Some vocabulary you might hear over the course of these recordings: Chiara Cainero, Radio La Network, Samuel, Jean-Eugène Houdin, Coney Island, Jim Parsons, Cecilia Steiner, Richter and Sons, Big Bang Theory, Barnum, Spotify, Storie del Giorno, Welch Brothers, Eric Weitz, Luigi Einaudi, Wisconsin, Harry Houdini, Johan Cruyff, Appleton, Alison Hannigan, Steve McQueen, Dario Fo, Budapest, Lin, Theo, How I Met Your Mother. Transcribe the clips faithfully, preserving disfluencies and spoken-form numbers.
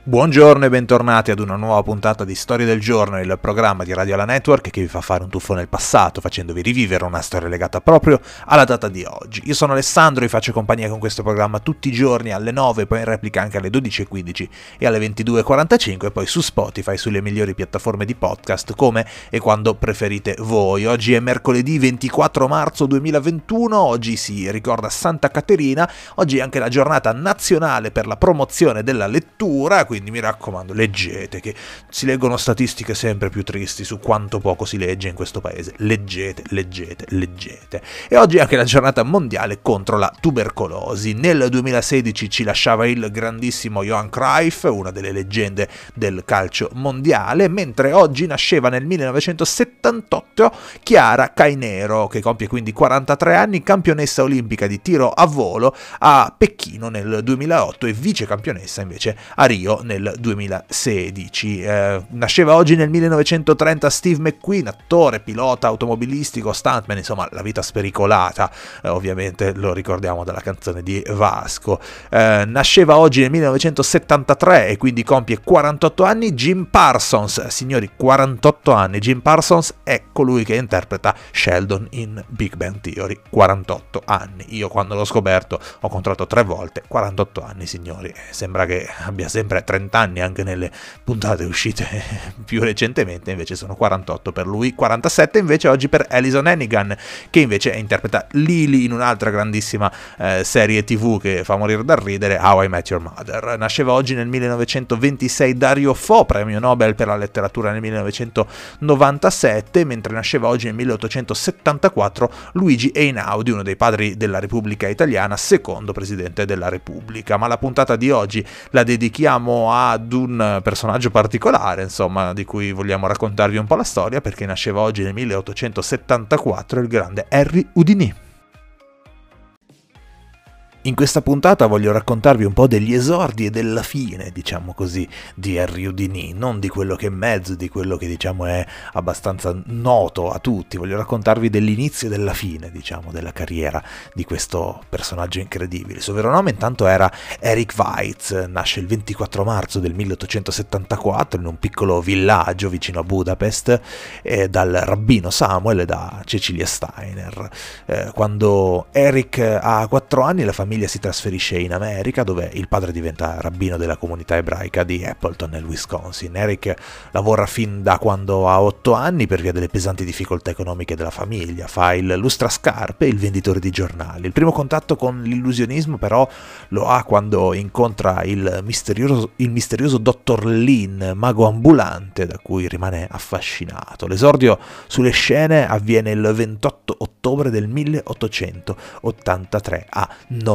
Buongiorno e bentornati ad una nuova puntata di Storie del Giorno, il programma di Radio La Network che vi fa fare un tuffo nel passato facendovi rivivere una storia legata proprio alla data di oggi. Io sono Alessandro e vi faccio compagnia con questo programma tutti i giorni alle nove, poi in replica anche alle dodici e quindici e alle ventidue e quarantacinque e poi su Spotify, sulle migliori piattaforme di podcast come e quando preferite voi. Oggi è mercoledì ventiquattro marzo duemilaventuno, oggi si ricorda Santa Caterina, oggi è anche la giornata nazionale per la promozione della lettura, quindi Quindi mi raccomando, leggete, che si leggono statistiche sempre più tristi su quanto poco si legge in questo paese. Leggete, leggete, leggete. E oggi è anche la giornata mondiale contro la tubercolosi. Nel duemilasedici ci lasciava il grandissimo Johan Cruyff, una delle leggende del calcio mondiale, mentre oggi nasceva nel millenovecentosettantotto Chiara Cainero, che compie quindi quarantatré anni, campionessa olimpica di tiro a volo a Pechino nel duemilaotto e vice campionessa invece a Rio nel duemilasedici. Eh, nasceva oggi nel millenovecentotrenta Steve McQueen, attore, pilota automobilistico, stuntman, insomma la vita spericolata, eh, ovviamente lo ricordiamo dalla canzone di Vasco. Eh, nasceva oggi nel millenovecentosettantatré e quindi compie quarantotto anni Jim Parsons. Signori, quarantotto anni, Jim Parsons è colui che interpreta Sheldon in Big Bang Theory, quarantotto anni. Io quando l'ho scoperto ho contato tre volte, quarantotto anni signori, sembra che abbia sempre trenta anni anche nelle puntate uscite più recentemente, invece sono quarantotto per lui, quarantasette invece oggi per Alison Hannigan, che invece interpreta Lily in un'altra grandissima eh, serie tv che fa morire dal ridere, How I Met Your Mother. Nasceva oggi nel millenovecentoventisei Dario Fo, premio Nobel per la letteratura nel millenovecentonovantasette, mentre nasceva oggi nel milleottocentosettantaquattro Luigi Einaudi, uno dei padri della Repubblica Italiana, secondo presidente della Repubblica. Ma la puntata di oggi la dedichiamo ad un personaggio particolare, insomma, di cui vogliamo raccontarvi un po' la storia, perché nasceva oggi nel milleottocentosettantaquattro il grande Harry Houdini. In questa puntata voglio raccontarvi un po' degli esordi e della fine, diciamo così, di Harry Houdini, non di quello che è mezzo, di quello che diciamo è abbastanza noto a tutti. Voglio raccontarvi dell'inizio e della fine, diciamo, della carriera di questo personaggio incredibile. Il suo vero nome intanto era Eric Weitz, nasce il ventiquattro marzo del milleottocentosettantaquattro in un piccolo villaggio vicino a Budapest eh, dal rabbino Samuel e da Cecilia Steiner. Eh, quando Eric ha quattro anni la famiglia si trasferisce in America, dove il padre diventa rabbino della comunità ebraica di Appleton nel Wisconsin. Eric lavora fin da quando ha otto anni per via delle pesanti difficoltà economiche della famiglia, fa il lustrascarpe e il venditore di giornali. Il primo contatto con l'illusionismo però lo ha quando incontra il misterioso, il misterioso dottor Lin, mago ambulante, da cui rimane affascinato. L'esordio sulle scene avviene il ventotto ottobre del milleottocentottantatré a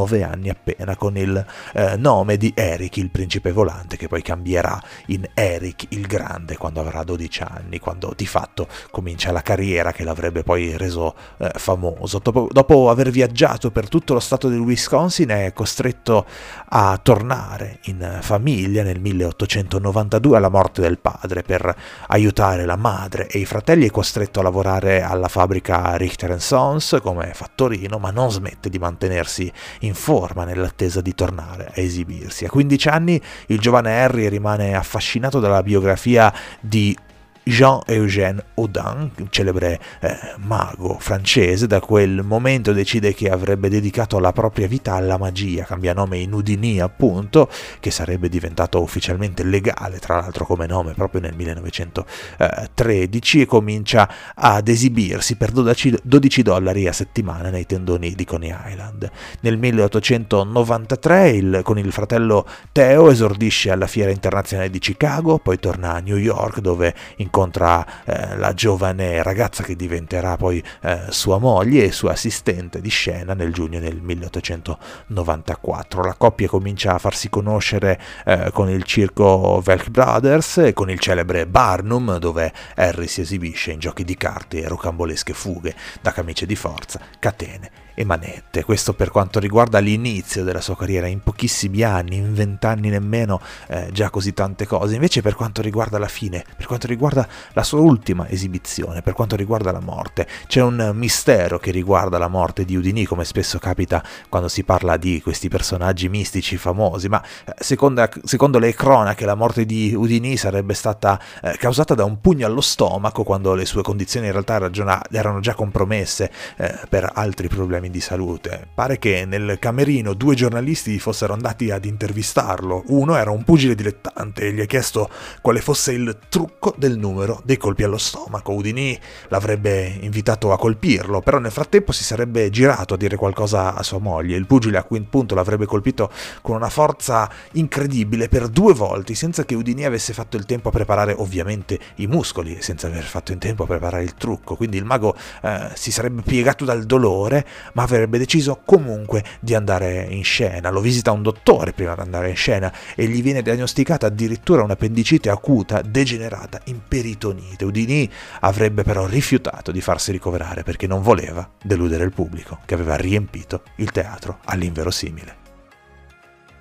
nove anni appena, con il eh, nome di Eric il principe volante, che poi cambierà in Eric il grande quando avrà dodici anni, quando di fatto comincia la carriera che l'avrebbe poi reso eh, famoso. Dopo, dopo aver viaggiato per tutto lo stato del Wisconsin è costretto a tornare in famiglia nel milleottocentonovantadue alla morte del padre. Per aiutare la madre e i fratelli è costretto a lavorare alla fabbrica Richter and Sons come fattorino, ma non smette di mantenersi in forma nell'attesa di tornare a esibirsi. A quindici anni il giovane Harry rimane affascinato dalla biografia di Jean-Eugène Houdin, celebre eh, mago francese. Da quel momento decide che avrebbe dedicato la propria vita alla magia, cambia nome in Houdini appunto, che sarebbe diventato ufficialmente legale tra l'altro come nome proprio nel millenovecentotredici, e comincia ad esibirsi per dodici dollari a settimana nei tendoni di Coney Island. Nel milleottocentonovantatré il, con il fratello Theo esordisce alla Fiera Internazionale di Chicago, poi torna a New York dove in incontra eh, la giovane ragazza che diventerà poi eh, sua moglie e sua assistente di scena nel giugno del milleottocentonovantaquattro. La coppia comincia a farsi conoscere eh, con il circo Welch Brothers e con il celebre Barnum, dove Harry si esibisce in giochi di carte e rocambolesche fughe da camicie di forza, catene e manette. Questo per quanto riguarda l'inizio della sua carriera, in pochissimi anni, in vent'anni nemmeno, eh, già così tante cose. Invece per quanto riguarda la fine, per quanto riguarda la sua ultima esibizione, per quanto riguarda la morte, c'è un mistero che riguarda la morte di Houdini, come spesso capita quando si parla di questi personaggi mistici famosi, ma secondo, secondo le cronache la morte di Houdini sarebbe stata eh, causata da un pugno allo stomaco, quando le sue condizioni in realtà erano già compromesse eh, per altri problemi di salute. Pare che nel camerino due giornalisti fossero andati ad intervistarlo. Uno era un pugile dilettante e gli ha chiesto quale fosse il trucco del numero dei colpi allo stomaco. Houdini l'avrebbe invitato a colpirlo, però nel frattempo si sarebbe girato a dire qualcosa a sua moglie. Il pugile a quel punto l'avrebbe colpito con una forza incredibile per due volte, senza che Houdini avesse fatto il tempo a preparare ovviamente i muscoli, senza aver fatto in tempo a preparare il trucco. Quindi il mago eh, si sarebbe piegato dal dolore, ma avrebbe deciso comunque di andare in scena. Lo visita un dottore prima di andare in scena e gli viene diagnosticata addirittura un'appendicite acuta degenerata in peritonite. Houdini avrebbe però rifiutato di farsi ricoverare perché non voleva deludere il pubblico che aveva riempito il teatro all'inverosimile.